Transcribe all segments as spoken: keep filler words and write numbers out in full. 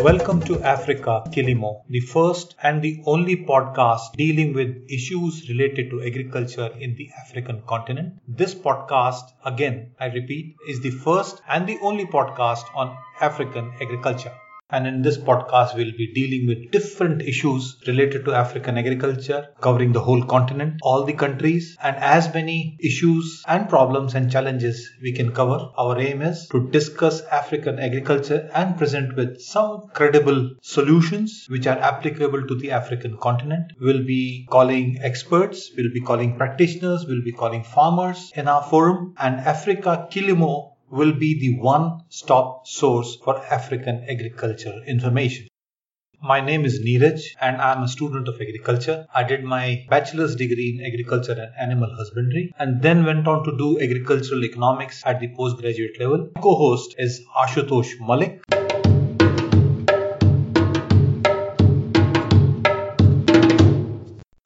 Welcome to Africa Kilimo, the first and the only podcast dealing with issues related to agriculture in the African continent. This podcast, again, I repeat, is the first and the only podcast on African agriculture. And in this podcast, we'll be dealing with different issues related to African agriculture, covering the whole continent, all the countries, and as many issues and problems and challenges we can cover. Our aim is to discuss African agriculture and present with some credible solutions which are applicable to the African continent. We'll be calling experts, we'll be calling practitioners, we'll be calling farmers in our forum, and Africa Kilimo will be the one-stop source for African agriculture information. My name is Neeraj and I am a student of agriculture. I did my bachelor's degree in agriculture and animal husbandry and then went on to do agricultural economics at the postgraduate level. My co-host is Ashutosh Malik.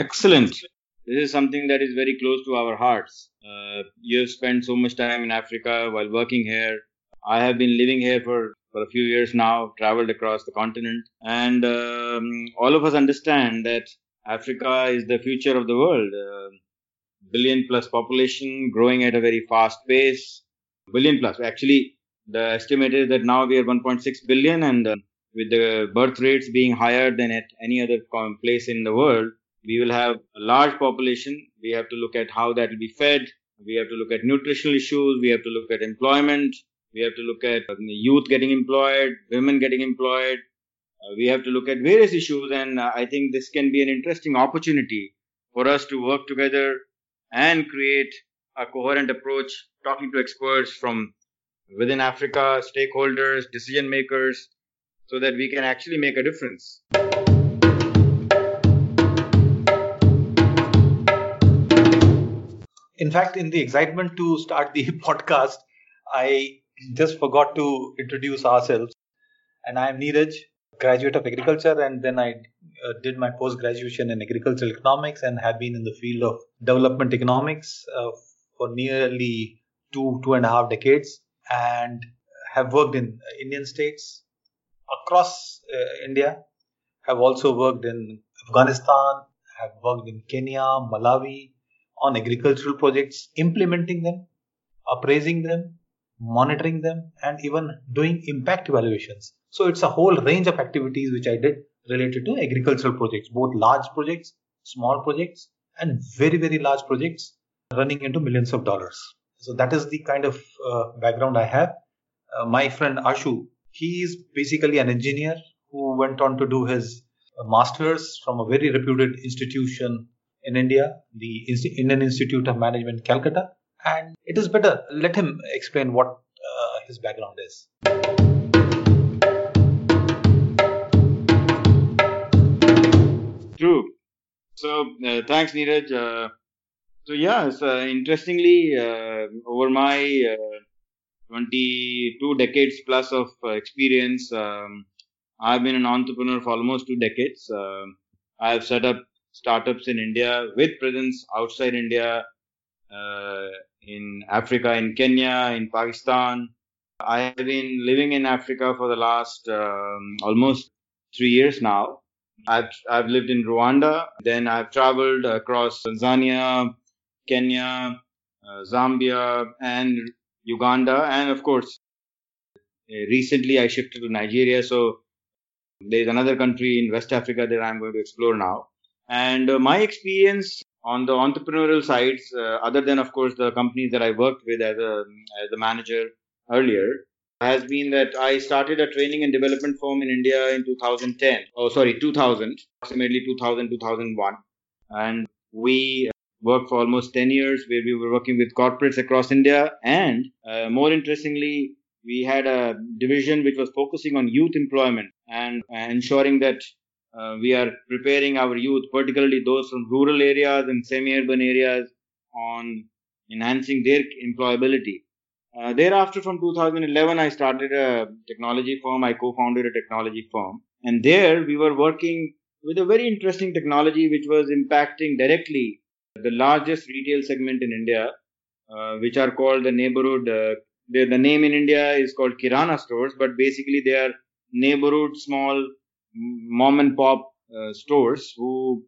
Excellent. This is something that is very close to our hearts. Uh, you've spent so much time in Africa while working here. I have been living here for, for a few years now, traveled across the continent. And um, all of us understand that Africa is the future of the world. Uh, billion plus population growing at a very fast pace. Billion plus. Actually, the estimate is that now we are one point six billion and uh, with the birth rates being higher than at any other place in the world, we will have a large population. We have to look at how that will be fed. We have to look at nutritional issues. We have to look at employment. We have to look at youth getting employed, women getting employed. Uh, we have to look at various issues. And uh, I think this can be an interesting opportunity for us to work together and create a coherent approach, talking to experts from within Africa, stakeholders, decision makers, so that we can actually make a difference. In fact, in the excitement to start the podcast, I just forgot to introduce ourselves. And I am Neeraj, graduate of agriculture, and then I uh, did my post-graduation in agricultural economics and have been in the field of development economics uh, for nearly two, two and a half decades and have worked in Indian states across uh, India, have also worked in Afghanistan, have worked in Kenya, Malawi, on agricultural projects, implementing them, appraising them, monitoring them, and even doing impact evaluations. So it's a whole range of activities which I did related to agricultural projects, both large projects, small projects, and very, very large projects running into millions of dollars. So that is the kind of uh, background I have. Uh, my friend Ashu, he is basically an engineer who went on to do his uh, master's from a very reputed institution in India, the Indian Institute of Management, Calcutta. And it is better, let him explain what uh, his background is. True. So, uh, thanks Neeraj. Uh, so, yeah, so interestingly, uh, over my uh, twenty-two decades plus of uh, experience, um, I've been an entrepreneur for almost two decades. Uh, I've set up startups in India with presence outside India, uh, in Africa, in Kenya, in Pakistan. I have been living in Africa for the last um, almost three years now. I've, I've lived in Rwanda. Then I've traveled across Tanzania, Kenya, uh, Zambia, and Uganda. And of course, recently I shifted to Nigeria. So there's another country in West Africa that I'm going to explore now. And uh, my experience on the entrepreneurial sides, uh, other than, of course, the companies that I worked with as a, as a manager earlier, has been that I started a training and development firm in India in two thousand ten. Oh, sorry, two thousand, approximately two thousand, two thousand one. And we worked for almost ten years where we were working with corporates across India. And uh, more interestingly, we had a division which was focusing on youth employment and uh, ensuring that Uh, we are preparing our youth, particularly those from rural areas and semi-urban areas, on enhancing their employability. Uh, thereafter, from two thousand eleven, I started a technology firm. I co-founded a technology firm. And there we were working with a very interesting technology which was impacting directly the largest retail segment in India, uh, which are called the neighborhood. Uh, the name in India is called Kirana stores, but basically they are neighborhood small mom and pop uh, stores who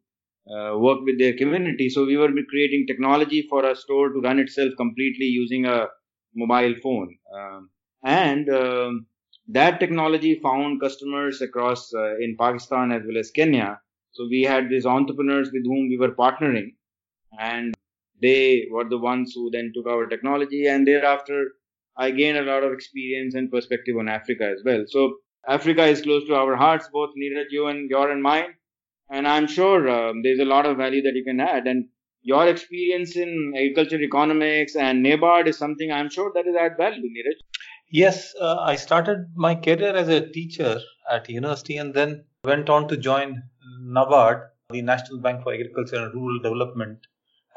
uh, work with their community. So we were creating technology for a store to run itself completely using a mobile phone. Um, and um, that technology found customers across uh, in Pakistan as well as Kenya. So we had these entrepreneurs with whom we were partnering, and they were the ones who then took our technology. And thereafter, I gained a lot of experience and perspective on Africa as well. So Africa is close to our hearts, both Neeraj, you and your and mine. And I'm sure um, there's a lot of value that you can add. And your experience in agriculture economics and NABARD is something I'm sure that is add value, Neeraj. Yes, uh, I started my career as a teacher at university and then went on to join NABARD, the National Bank for Agriculture and Rural Development,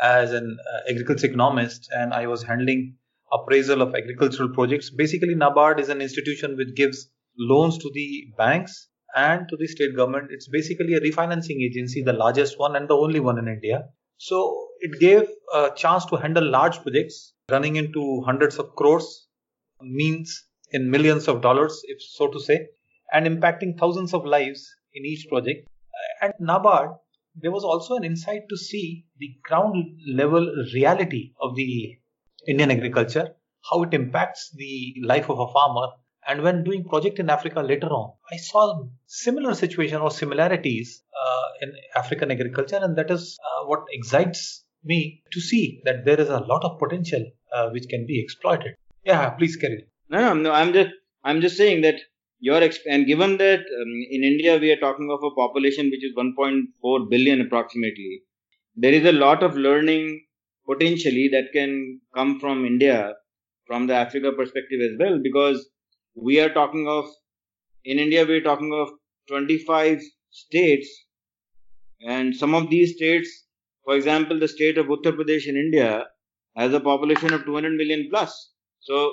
as an uh, agriculture economist, and I was handling appraisal of agricultural projects. Basically, NABARD is an institution which gives loans to the banks and to the state government. It's basically a refinancing agency, the largest one and the only one in India. So it gave a chance to handle large projects running into hundreds of crores, means in millions of dollars, if so to say, and impacting thousands of lives in each project. At NABARD, there was also an insight to see the ground level reality of the Indian agriculture, how it impacts the life of a farmer. And when doing project in Africa later on, I saw similar situation or similarities uh, in African agriculture. And that is uh, what excites me to see that there is a lot of potential uh, which can be exploited. Yeah, please carry on. No, no, no, I'm just, I'm just saying that your exp- and given that um, in India, we are talking of a population which is one point four billion approximately, there is a lot of learning potentially that can come from India, from the Africa perspective as well, because we are talking of, in India, we are talking of twenty-five states. And some of these states, for example, the state of Uttar Pradesh in India has a population of two hundred million plus. So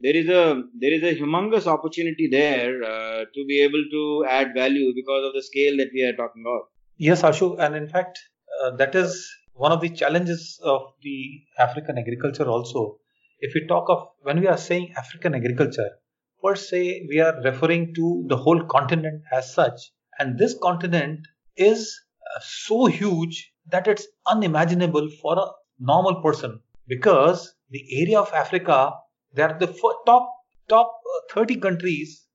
there is a, there is a humongous opportunity there uh, to be able to add value because of the scale that we are talking of. Yes, Ashu. And in fact, uh, that is one of the challenges of the African agriculture also. If we talk of, when we are saying African agriculture, per se, we are referring to the whole continent as such. And this continent is so huge that it's unimaginable for a normal person, because the area of Africa, they are the top, top thirty countries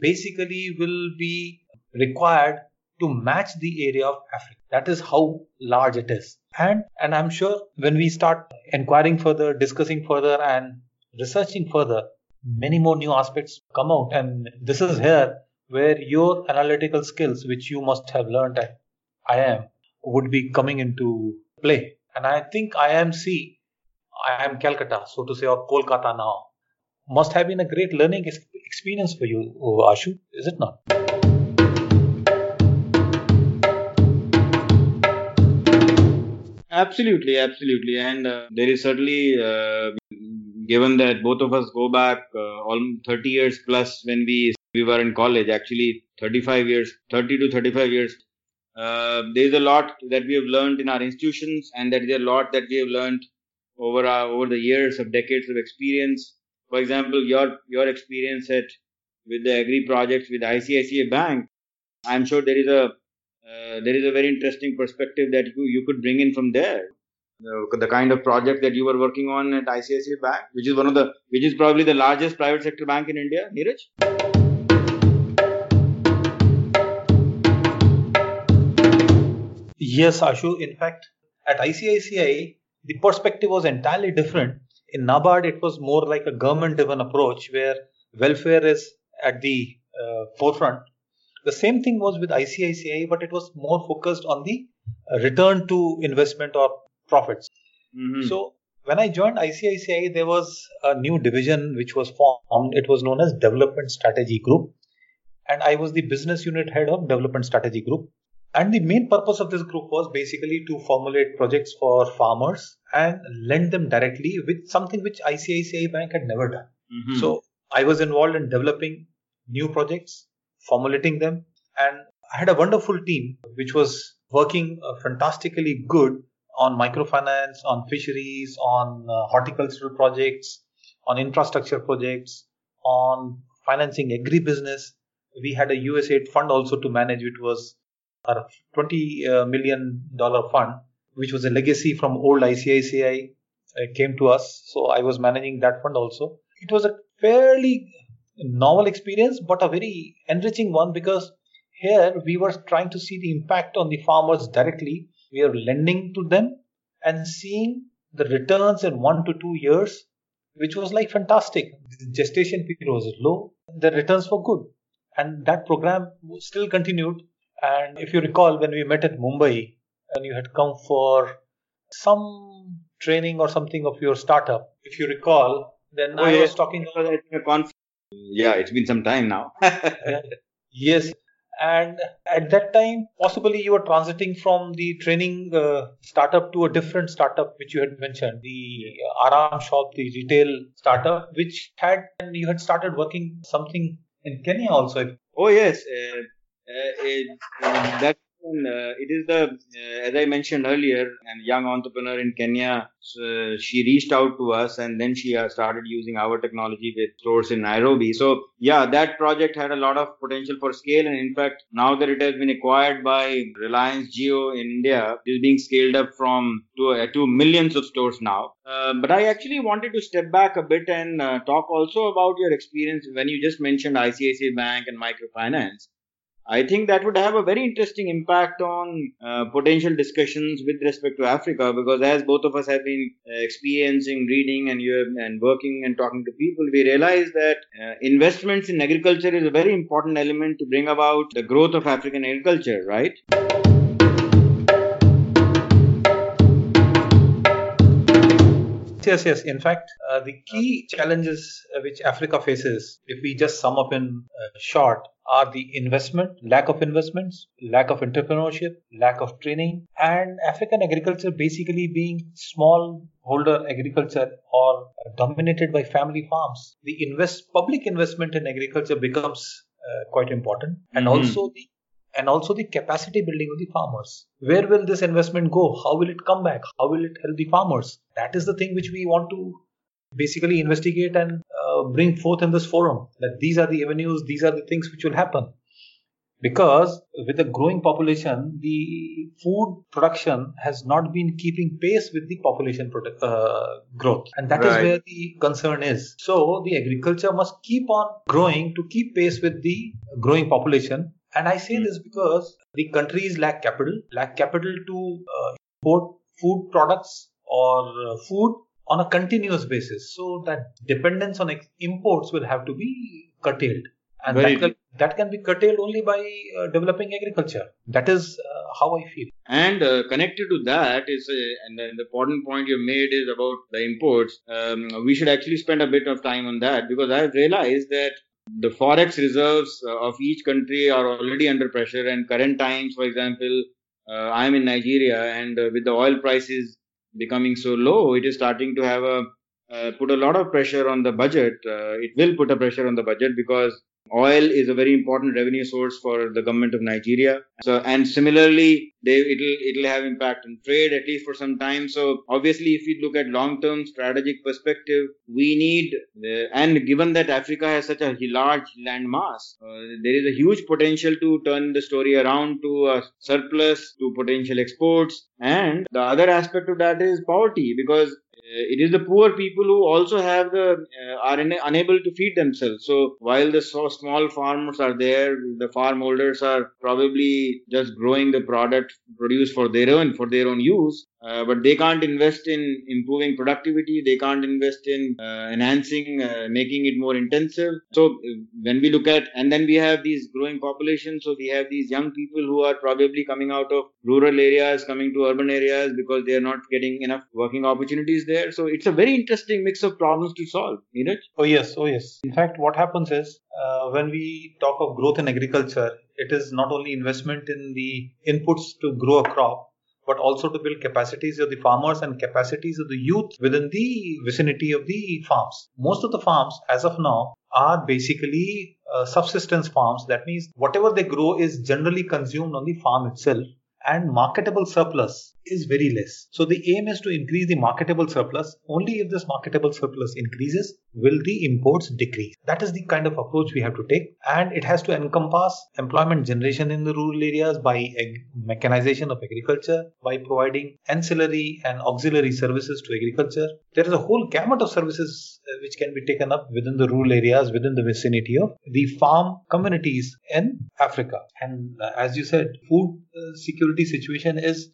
basically will be required to match the area of Africa. That is how large it is. And, and I'm sure when we start inquiring further, discussing further and researching further, many more new aspects come out, and this is here where your analytical skills, which you must have learned at I I M, would be coming into play. And I think I I M C, I I M Calcutta, so to say, or Kolkata now, must have been a great learning experience for you, Ashu, is it not? Absolutely, absolutely. And uh, there is certainly... Uh, Given that both of us go back uh, thirty years plus when we we were in college, actually thirty-five years, thirty to thirty-five years, uh, there is a lot that we have learned in our institutions, and there is a lot that we have learned over our, over the years of decades of experience. For example, your your experience at with the agri projects with I C I C I Bank, I'm sure there is a uh, there is a very interesting perspective that you, you could bring in from there. The kind of project that you were working on at I C I C I Bank, which is one of the, which is probably the largest private sector bank in India, Neeraj? Yes, Ashu. In fact, at I C I C I, the perspective was entirely different. In NABARD, it was more like a government-driven approach where welfare is at the uh, forefront. The same thing was with I C I C I, but it was more focused on the return to investment or profits. Mm-hmm. So when I joined I C I C I, there was a new division which was formed. It was known as Development Strategy Group. And I was the business unit head of Development Strategy Group. And the main purpose of this group was basically to formulate projects for farmers and lend them directly, with something which I C I C I Bank had never done. Mm-hmm. So I was involved in developing new projects, formulating them, and I had a wonderful team which was working fantastically good on microfinance, on fisheries, on uh, horticultural projects, on infrastructure projects, on financing agribusiness. We had a U S A I D fund also to manage, which was a twenty million dollars fund, which was a legacy from old I C I C I, uh, came to us. So I was managing that fund also. It was a fairly novel experience, but a very enriching one, because here we were trying to see the impact on the farmers directly. We are lending to them and seeing the returns in one to two years, which was like fantastic. The gestation period was low. The returns were good. And that program still continued. And if you recall, when we met at Mumbai and you had come for some training or something of your startup, if you recall, then oh, I yeah. was talking about a conference. Yeah, it's been some time now. Yes. And at that time, possibly you were transiting from the training uh, startup to a different startup, which you had mentioned, the Aram Shop, the retail startup, which had, and you had started working something in Kenya also. Oh, yes. Uh, uh, it, uh, that, uh, it is the, uh, as I mentioned earlier, a young entrepreneur in Kenya, uh, she reached out to us and then she uh, started using our technology with stores in Nairobi. So, yeah, that project had a lot of potential for scale. And in fact, now that it has been acquired by Reliance Jio in India, it is being scaled up from to, uh, to millions of stores now. Uh, but I actually wanted to step back a bit and uh, talk also about your experience when you just mentioned I C I C I Bank and microfinance. I think that would have a very interesting impact on uh, potential discussions with respect to Africa, because as both of us have been uh, experiencing, reading and, you have, and working and talking to people, we realize that uh, investments in agriculture is a very important element to bring about the growth of African agriculture, right? Yes, yes. In fact, uh, the key challenges which Africa faces, if we just sum up in uh, short, are the investment, lack of investments, lack of entrepreneurship, lack of training, and African agriculture basically being smallholder agriculture or dominated by family farms. The invest public investment in agriculture becomes uh, quite important, and mm-hmm. also the and also the capacity building of the farmers. Where will this investment go? How will it come back? How will it help the farmers? That is the thing which we want to basically investigate and uh, bring forth in this forum, that these are the avenues, these are the things which will happen. Because with a growing population, the food production has not been keeping pace with the population product, uh, growth. And that right. is where the concern is. So the agriculture must keep on growing to keep pace with the growing population. And I say this because the countries lack capital, lack capital to uh, import food products or uh, food on a continuous basis. So that dependence on ex- imports will have to be curtailed. And that can, that can be curtailed only by uh, developing agriculture. That is uh, how I feel. And uh, connected to that is, uh, and the important point you made is about the imports. Um, we should actually spend a bit of time on that, because I have realized that the forex reserves of each country are already under pressure. And current times, for example, uh, I'm in Nigeria, and uh, with the oil prices becoming so low, it is starting to have a uh, put a lot of pressure on the budget. Uh, it will put a pressure on the budget, because oil is a very important revenue source for the government of Nigeria. So, and similarly, they, it'll it'll have impact on trade, at least for some time. So obviously, if you look at long-term strategic perspective, we need, the, and given that Africa has such a large land mass, uh, there is a huge potential to turn the story around to a surplus, to potential exports. And the other aspect of that is poverty, because it is the poor people who also have the uh, are in, unable to feed themselves. So while the so small farmers are there, the farm holders are probably just growing the product produce for their own, for their own use, uh, but they can't invest in improving productivity. They can't invest in uh, enhancing, uh, making it more intensive. So when we look at, and then we have these growing populations. So we have these young people who are probably coming out of rural areas, coming to urban areas because they are not getting enough working opportunities there. So it's a very interesting mix of problems to solve, isn't it? Oh yes, oh yes. In fact, what happens is uh, when we talk of growth in agriculture, it is not only investment in the inputs to grow a crop, but also to build capacities of the farmers and capacities of the youth within the vicinity of the farms. Most of the farms, as of now, are basically uh, subsistence farms. That means whatever they grow is generally consumed on the farm itself, and marketable surplus is very less. So the aim is to increase the marketable surplus. Only if this marketable surplus increases will the imports decrease. That is the kind of approach we have to take. And it has to encompass employment generation in the rural areas by ag- mechanization of agriculture, by providing ancillary and auxiliary services to agriculture. There is a whole gamut of services uh, which can be taken up within the rural areas, within the vicinity of the farm communities in Africa. And uh, as you said, food uh, security situation is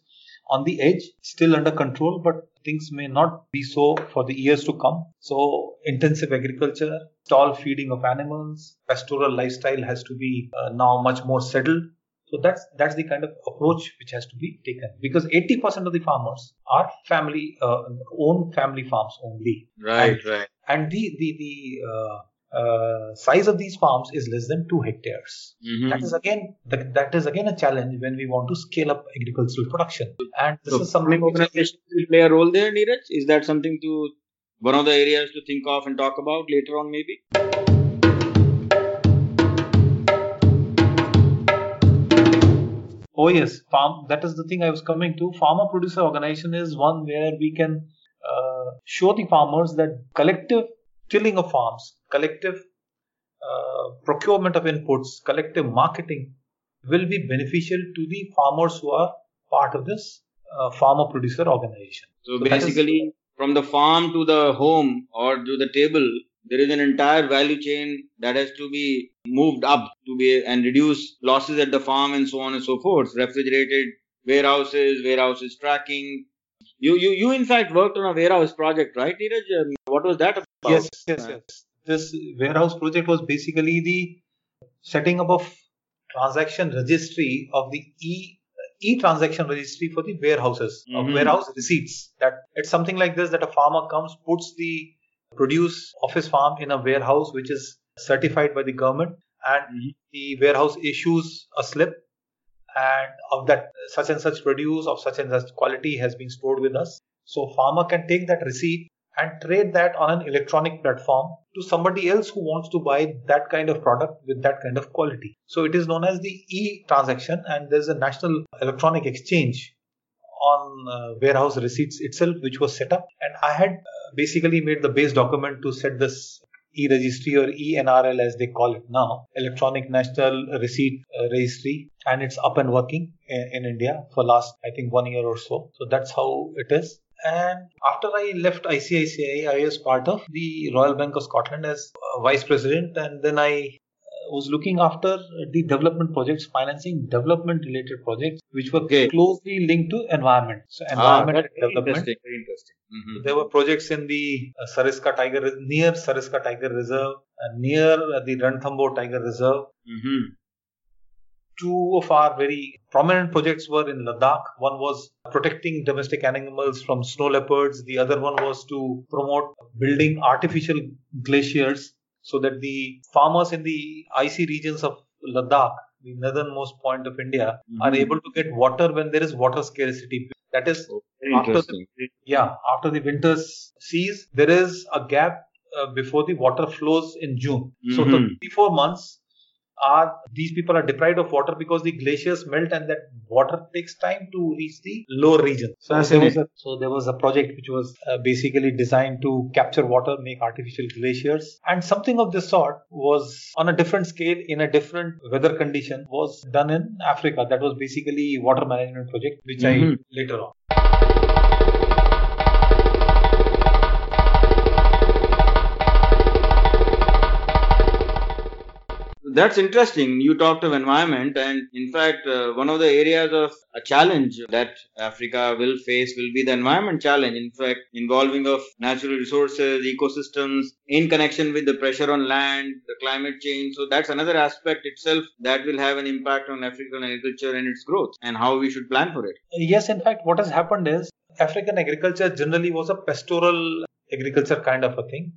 on the edge, still under control, but things may not be so for the years to come. So intensive agriculture, stall feeding of animals, pastoral lifestyle has to be uh, now much more settled. So that's that's the kind of approach which has to be taken, because eighty percent of the farmers are family uh, own family farms only. Right, and, right. And the the the. Uh, Uh, size of these farms is less than two hectares. Mm-hmm. That is again that, that is again a challenge when we want to scale up agricultural production. And this so is something organizations will play a role there, Neeraj. Is that something to one of the areas to think of and talk about later on, maybe? Oh yes, farm. That is the thing I was coming to. Farmer producer organization is one where we can uh, show the farmers that collective tilling of farms, collective uh, procurement of inputs, collective marketing will be beneficial to the farmers who are part of this uh, farmer producer organization. So, so basically is, from the farm to the home or to the table, there is an entire value chain that has to be moved up to be and reduce losses at the farm and so on and so forth. Refrigerated warehouses, warehouses tracking. You, you, you in fact worked on a warehouse project, right, Neeraj? What was that about? Yes, yes, yes. This warehouse project was basically the setting up of transaction registry of the e e transaction registry for the warehouses, mm-hmm. of warehouse receipts. That it's something like this, that a farmer comes, puts the produce of his farm in a warehouse which is certified by the government, and mm-hmm. the warehouse issues a slip, and of that such and such produce of such and such quality has been stored with us. So farmer can take that receipt and trade that on an electronic platform to somebody else who wants to buy that kind of product with that kind of quality. So it is known as the e-transaction, and there is a national electronic exchange on uh, warehouse receipts itself, which was set up. And I had uh, basically made the base document to set this e-registry, or e N R L as they call it now, electronic national receipt uh, registry, and it's up and working in, in India for last, I think, one year or so. So that's how it is. And after I left I C I C I, I was part of the Royal Bank of Scotland as uh, Vice President. And then I uh, was looking after the development projects, financing development-related projects, which were okay. closely linked to environment. So environment ah, and development. Interesting, very interesting. Mm-hmm. So there were projects in the uh, Sariska Tiger, near Sariska Tiger Reserve, and near uh, the Ranthambore Tiger Reserve. Mm-hmm. Two of our very prominent projects were in Ladakh. One was protecting domestic animals from snow leopards. The other one was to promote building artificial glaciers so that the farmers in the icy regions of Ladakh, the northernmost point of India, mm-hmm. are able to get water when there is water scarcity. That is, oh, after the, yeah, after the winter cease, there is a gap uh, before the water flows in June. Mm-hmm. So, twenty-four months. Are these people are deprived of water because the glaciers melt, and that water takes time to reach the lower region. So, there was a, so there was a project which was uh, basically designed to capture water, make artificial glaciers, and something of this sort was on a different scale in a different weather condition was done in Africa. That was basically water management project, which mm-hmm. I later on. That's interesting. You talked of environment, and in fact, uh, one of the areas of a challenge that Africa will face will be the environment challenge. In fact, involving of natural resources, ecosystems, in connection with the pressure on land, the climate change. So that's another aspect itself that will have an impact on African agriculture and its growth and how we should plan for it. Yes, in fact, what has happened is African agriculture generally was a pastoral agriculture kind of a thing.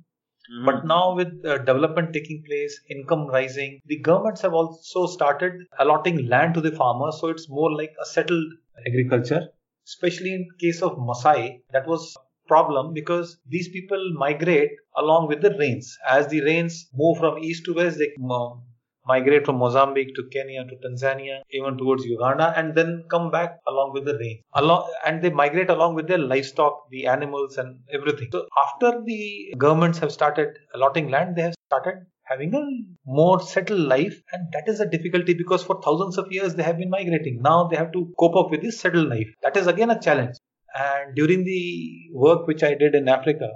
Mm-hmm. But now with uh, development taking place, income rising, the governments have also started allotting land to the farmers. So it's more like a settled agriculture, especially in case of Maasai. That was a problem because these people migrate along with the rains. As the rains move from east to west, they um, migrate from Mozambique to Kenya to Tanzania, even towards Uganda, and then come back along with the rain. Along, and they migrate along with their livestock, the animals and everything. So after the governments have started allotting land, they have started having a more settled life, and that is a difficulty because for thousands of years they have been migrating. Now they have to cope up with this settled life. That is again a challenge. And during the work which I did in Africa,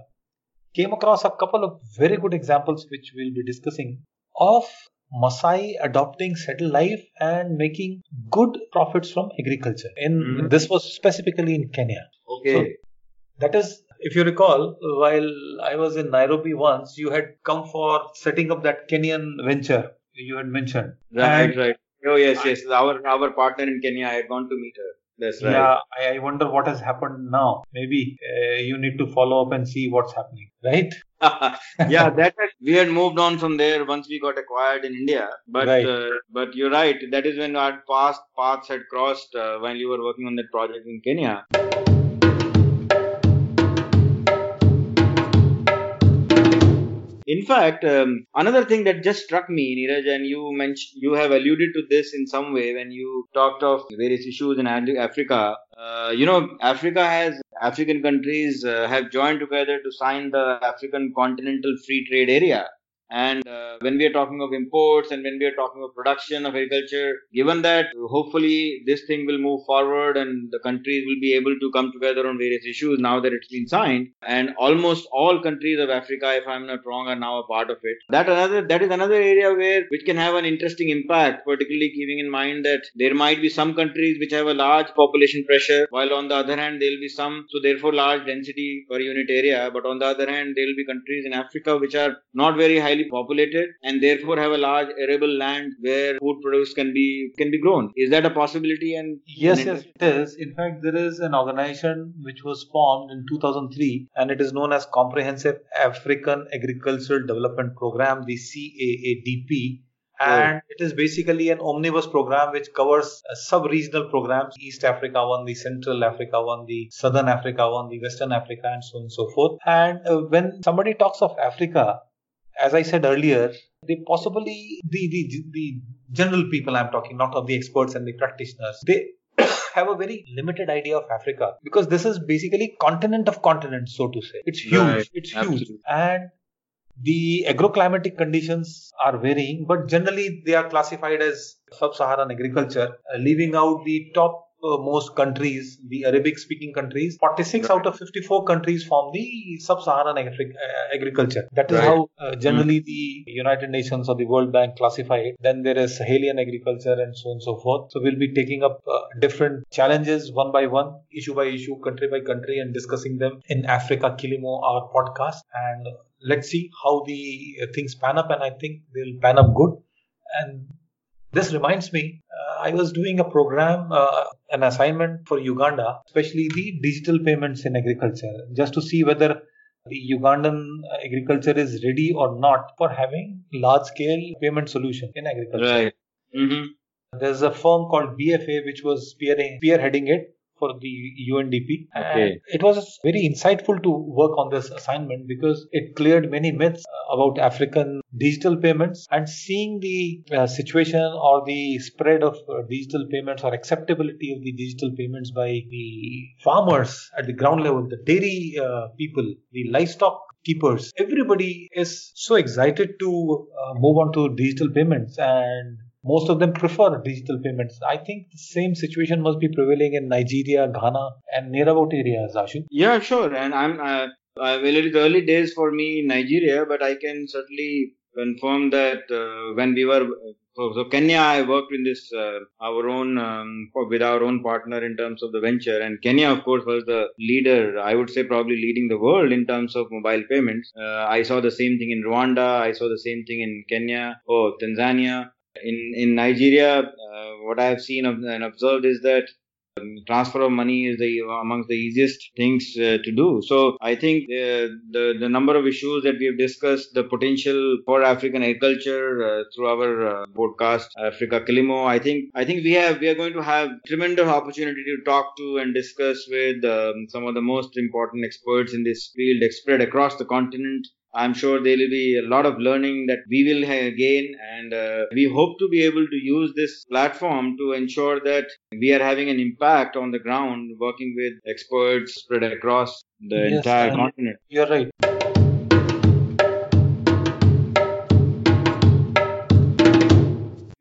came across a couple of very good examples which we'll be discussing of Maasai adopting settled life and making good profits from agriculture. And mm-hmm. this was specifically in Kenya. Okay. So that is, if you recall, while I was in Nairobi once, you had come for setting up that Kenyan venture you had mentioned. Right, and right. Oh, yes, I, yes. Our, our partner in Kenya, I had gone to meet her. That's right. Yeah, I, I wonder what has happened now. Maybe uh, you need to follow up and see what's happening, right? yeah, that had, we had moved on from there once we got acquired in India. But right. uh, but you're right. That is when our past paths had crossed uh, while you were working on that project in Kenya. In fact, um, another thing that just struck me, Neeraj, and you mentioned, you have alluded to this in some way when you talked of various issues in Africa. Uh, you know, Africa has, African countries uh, have joined together to sign the African Continental Free Trade Area. And uh, when we are talking of imports and when we are talking of production of agriculture, given that hopefully this thing will move forward and the countries will be able to come together on various issues now that it's been signed. And almost all countries of Africa, if I'm not wrong, are now a part of it. That another that is another area where which can have an interesting impact, particularly keeping in mind that there might be some countries which have a large population pressure, while on the other hand, there will be some, so therefore large density per unit area. But on the other hand, there will be countries in Africa which are not very highly populated and therefore have a large arable land where food produce can be can be grown. Is that a possibility? And yes, an yes, it is. In fact, there is an organization which was formed in two thousand three and it is known as Comprehensive African Agricultural Development Program, the C A A D P. And it is basically an omnibus program which covers uh, sub-regional programs. East Africa one, the Central Africa one, the Southern Africa one, the Western Africa, and so on and so forth. And uh, when somebody talks of Africa, as I said earlier, they possibly, the, the, the general people I'm talking, not of the experts and the practitioners, they have a very limited idea of Africa because this is basically continent of continents, so to say. It's huge. Right. It's Absolutely. huge. And the agroclimatic conditions are varying, but generally they are classified as sub-Saharan agriculture, uh, leaving out the top Uh, most countries, the Arabic-speaking countries. forty-six right. out of fifty-four countries form the sub-Saharan agri- uh, agriculture. That is right. how uh, generally mm-hmm. the United Nations or the World Bank classify it. Then there is Sahelian agriculture and so on and so forth. So we'll be taking up uh, different challenges one by one, issue by issue, country by country, and discussing them in Africa Kilimo, our podcast. And let's see how the uh, things pan up. And I think they'll pan up good. And this reminds me, uh, I was doing a program, uh, an assignment for Uganda, especially the digital payments in agriculture, just to see whether the Ugandan agriculture is ready or not for having large-scale payment solution in agriculture. Right. Mm-hmm. There's a firm called B F A which was spearheading it for the U N D P. Okay. And it was very insightful to work on this assignment because it cleared many myths about African digital payments and seeing the uh, situation or the spread of uh, digital payments or acceptability of the digital payments by the farmers at the ground level, the dairy uh, people, the livestock keepers. Everybody is so excited to uh, move on to digital payments and most of them prefer digital payments. I think the same situation must be prevailing in Nigeria, Ghana, and near about areas, Ashu. Yeah, sure. And I'm uh, uh, well, it is early days for me in Nigeria, but I can certainly confirm that uh, when we were so, so Kenya, I worked in this uh, our own um, with our own partner in terms of the venture, and Kenya, of course, was the leader. I would say probably leading the world in terms of mobile payments. Uh, I saw the same thing in Rwanda. I saw the same thing in Kenya or oh, Tanzania. In in Nigeria, uh, what I have seen and observed is that um, transfer of money is the, amongst the easiest things uh, to do. So I think uh, the the number of issues that we have discussed, the potential for African agriculture uh, through our uh, podcast Africa Kilimo, I think I think we have we are going to have tremendous opportunity to talk to and discuss with um, some of the most important experts in this field, spread across the continent. I'm sure there will be a lot of learning that we will gain, and uh, we hope to be able to use this platform to ensure that we are having an impact on the ground, working with experts spread across the yes, entire continent. You're right.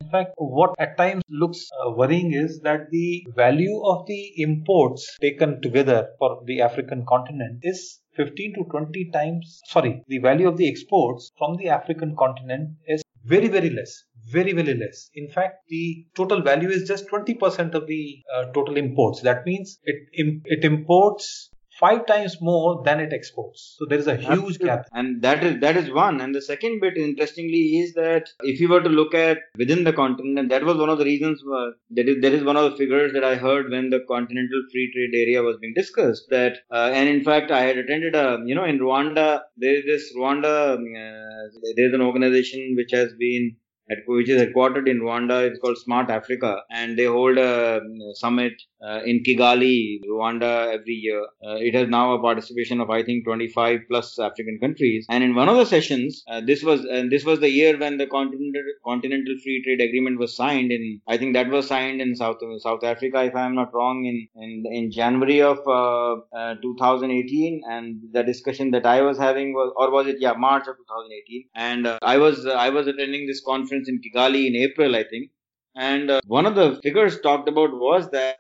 In fact, what at times looks uh, worrying is that the value of the imports taken together for the African continent is fifteen to twenty times, sorry, the value of the exports from the African continent is very, very less. Very, very less. In fact, the total value is just twenty percent of the uh, total imports. That means it it imports five times more than it exports. So there is a huge gap. And that is that is one. And the second bit, interestingly, is that if you were to look at within the continent, that was one of the reasons why, that is, that is one of the figures that I heard when the Continental Free Trade Area was being discussed. That uh, and in fact, I had attended a, you know, in Rwanda, there is this Rwanda, uh, there is an organization which has been which is headquartered in Rwanda. It's called Smart Africa, and they hold a summit uh, in Kigali, Rwanda, every year. Uh, it has now a participation of I think twenty-five plus African countries. And in one of the sessions, uh, this was and this was the year when the Continental Continental Free Trade Agreement was signed. In I think that was signed in South South Africa, if I am not wrong, in in, in January of uh, uh, two thousand eighteen. And the discussion that I was having was, or was it yeah March of two thousand eighteen? And uh, I was uh, I was attending this conference in Kigali in April, I think, and uh, one of the figures talked about was that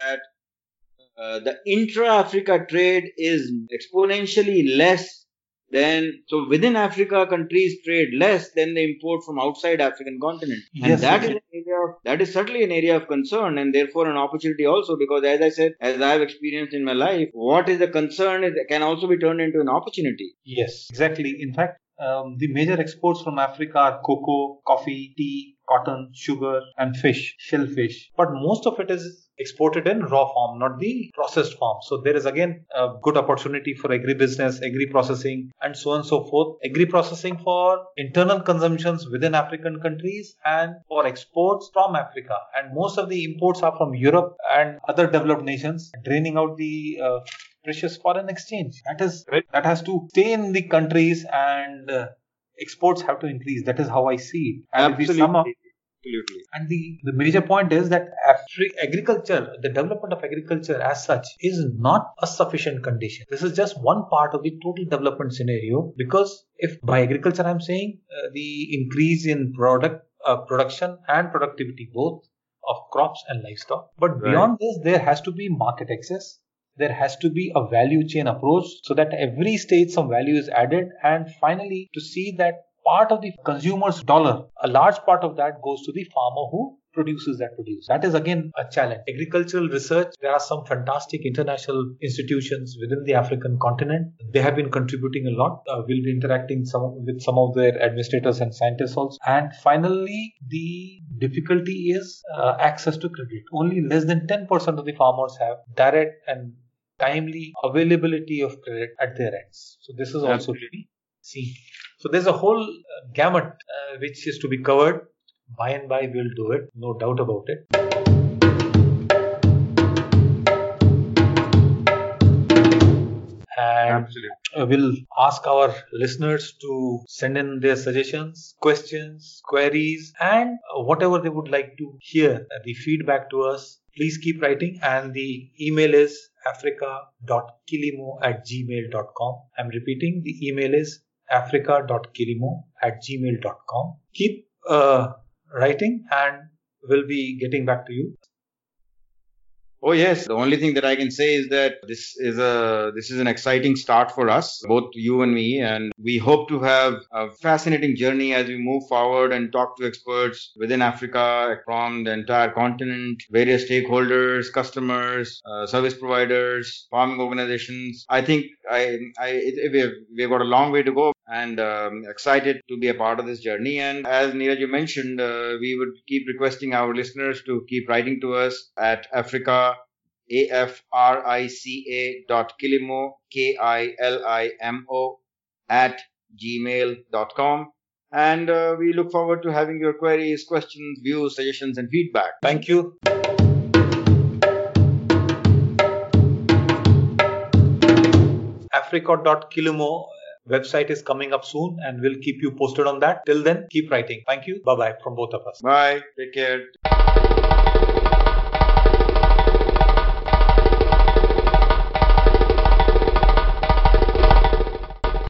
uh, the intra-Africa trade is exponentially less than, so within Africa countries trade less than they import from outside African continent, and yes, that yes. is an area of, that is certainly an area of concern, and therefore an opportunity also, because as I said, as I have experienced in my life, what is a concern is, can also be turned into an opportunity. Yes, exactly. In fact, Um, the major exports from Africa are cocoa, coffee, tea, cotton, sugar, and fish, shellfish. But most of it is exported in raw form, not the processed form. So there is again a good opportunity for agribusiness, agri-processing, and so on and so forth. Agri-processing for internal consumptions within African countries and for exports from Africa. And most of the imports are from Europe and other developed nations, draining out the uh, precious foreign exchange. That is right. That has to stay in the countries, and uh, exports have to increase. That is how I see it. And Absolutely. If we sum up, Absolutely. And the, the major point is that Afri- agriculture, the development of agriculture as such, is not a sufficient condition. This is just one part of the total development scenario, because if by agriculture I'm saying uh, the increase in product uh, production and productivity, both of crops and livestock. But beyond right. this, there has to be market access. There has to be a value chain approach so that every stage some value is added, and finally to see that part of the consumer's dollar, a large part of that goes to the farmer who produces that produce. That is again a challenge. Agricultural research, there are some fantastic international institutions within the African continent. They have been contributing a lot. Uh, we'll be interacting some, with some of their administrators and scientists also. And finally, the difficulty is uh, access to credit. Only less than ten percent of the farmers have direct and timely availability of credit at their ends. So this is also to be seen. So there's a whole uh, gamut uh, which is to be covered. By and by, we'll do it, no doubt about it. And Absolutely. We'll ask our listeners to send in their suggestions, questions, queries, and whatever they would like to hear, the feedback to us. Please keep writing, and the email is africa dot kilimo at gmail dot com. I'm repeating, the email is africa dot kilimo at gmail dot com. Keep uh, writing, and we'll be getting back to you. Oh, yes. The only thing that I can say is that this is a this is an exciting start for us, both you and me. And we hope to have a fascinating journey as we move forward and talk to experts within Africa, from the entire continent, various stakeholders, customers, uh, service providers, farming organizations. I think I, I it, we've, we've got a long way to go. And um, excited to be a part of this journey. And as Neeraj, you mentioned, uh, we would keep requesting our listeners to keep writing to us at Africa, A-F-R-I-C-A dot Kilimo, K I L I M O, at gmail dot com. And uh, we look forward to having your queries, questions, views, suggestions, and feedback. Thank you. Africa dot Kilimo website is coming up soon, and we'll keep you posted on that. Till then, keep writing. Thank you. Bye-bye from both of us. Bye. Take care.